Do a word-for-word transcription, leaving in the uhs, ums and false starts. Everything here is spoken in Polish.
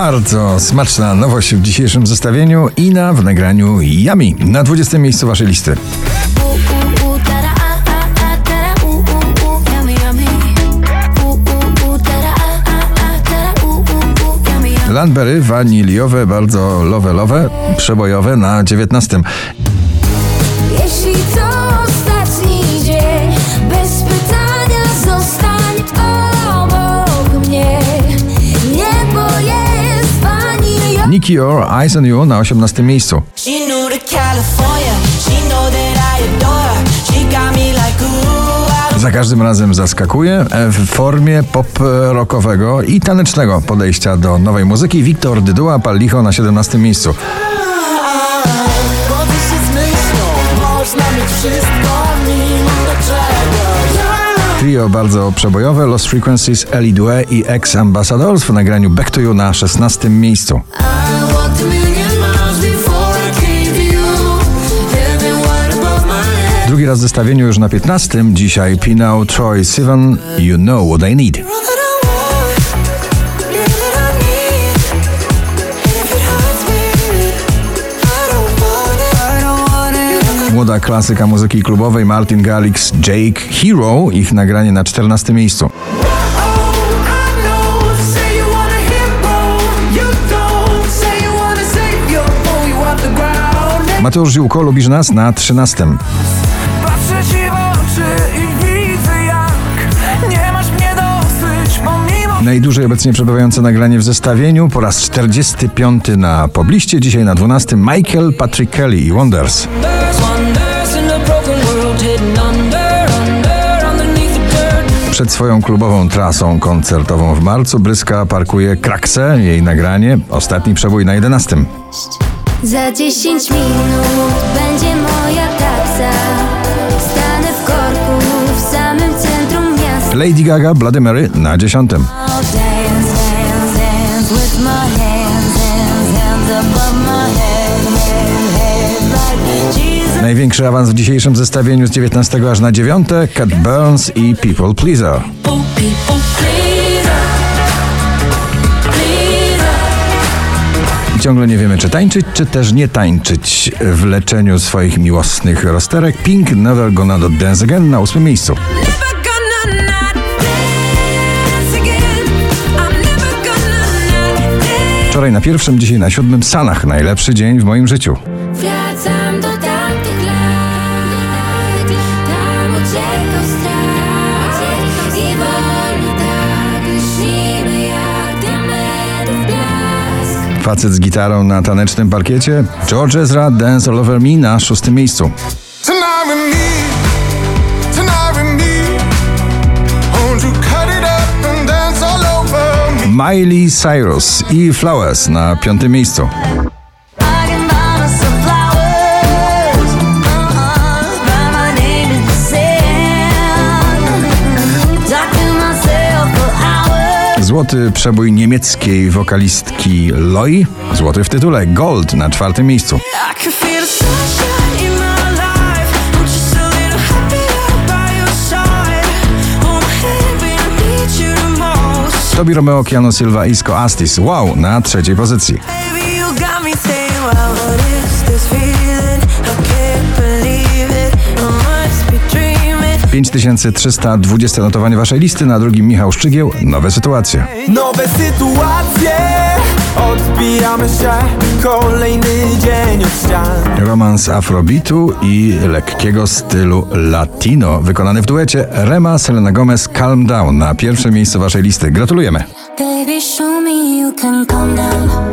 Bardzo smaczna nowość w dzisiejszym zestawieniu i na w nagraniu Yummy. Na dwudziestym miejscu waszej listy. Landberry, waniliowe, bardzo lovelowe, przebojowe na dziewiętnastym. Jeśli to ostatni dzień, bez pytania zostań obok mnie. Niebo jest waniliowe. Nicky Your Eyes on You na osiemnastym miejscu. Za każdym razem zaskakuje w formie pop-rockowego i tanecznego podejścia do nowej muzyki. Wiktor Dyduła, Palijo na siedemnastym miejscu. Trio bardzo przebojowe, Lost Frequencies, Eli Due i Ambassadors w nagraniu Back to You na szesnastym miejscu. Drugi raz w zestawieniu już na piętnastym. Dzisiaj Pinał, Troye Sivan, You Know What I Need. Młoda klasyka muzyki klubowej, Martin Garrix, Jake Hero, ich nagranie na czternastym miejscu. Mateusz Ziółko, Lubisz Nas na trzynastym. Najdłużej obecnie przebywające nagranie w zestawieniu po raz czterdziesty piąty na pobliście, dzisiaj na dwunastym. Michael Patrick Kelly i Wonders. Przed swoją klubową trasą koncertową w marcu Bryska parkuje Kraksę, jej nagranie Ostatni przebój na jedenastym. Za dziesięć minut będzie moja taksa. Stanę w korku w samym centrum miasta. Lady Gaga, Bloody Mary na dziesiątym. Największy awans w dzisiejszym zestawieniu z dziewiętnastego aż na dziewiąte. Cat Burns i People Pleaser. Ciągle nie wiemy, czy tańczyć, czy też nie tańczyć w leczeniu swoich miłosnych rozterek. Pink, Never Gonna Dance Again na ósmym miejscu. Wczoraj na pierwszym, dzisiaj na siódmym. Sanah, Najlepszy dzień w moim życiu. Wracam do tamtych lat, tam uciekał strach i wolno tak lśnimy jak diamenty w blask. Facet z gitarą na tanecznym parkiecie, George Ezra, Dance All Over Me na szóstym miejscu. Miley Cyrus i Flowers na piątym miejscu. Złoty przebój niemieckiej wokalistki Loi, złoty w tytule, Gold na czwartym miejscu. Toby Romeo, Kiano Silva, Isko Astis, Wow na trzeciej pozycji. pięć tysięcy trzysta dwudzieste notowanie waszej listy, na drugim Michał Szczygieł, Nowe sytuacje. Nowe sytuacje, odbijamy się, kolejny dzień od ścian. Romans afrobitu i lekkiego stylu latino, wykonany w duecie Rema, Selena Gomez, Calm Down na pierwsze miejsce waszej listy. Gratulujemy. Baby, show me you can calm down.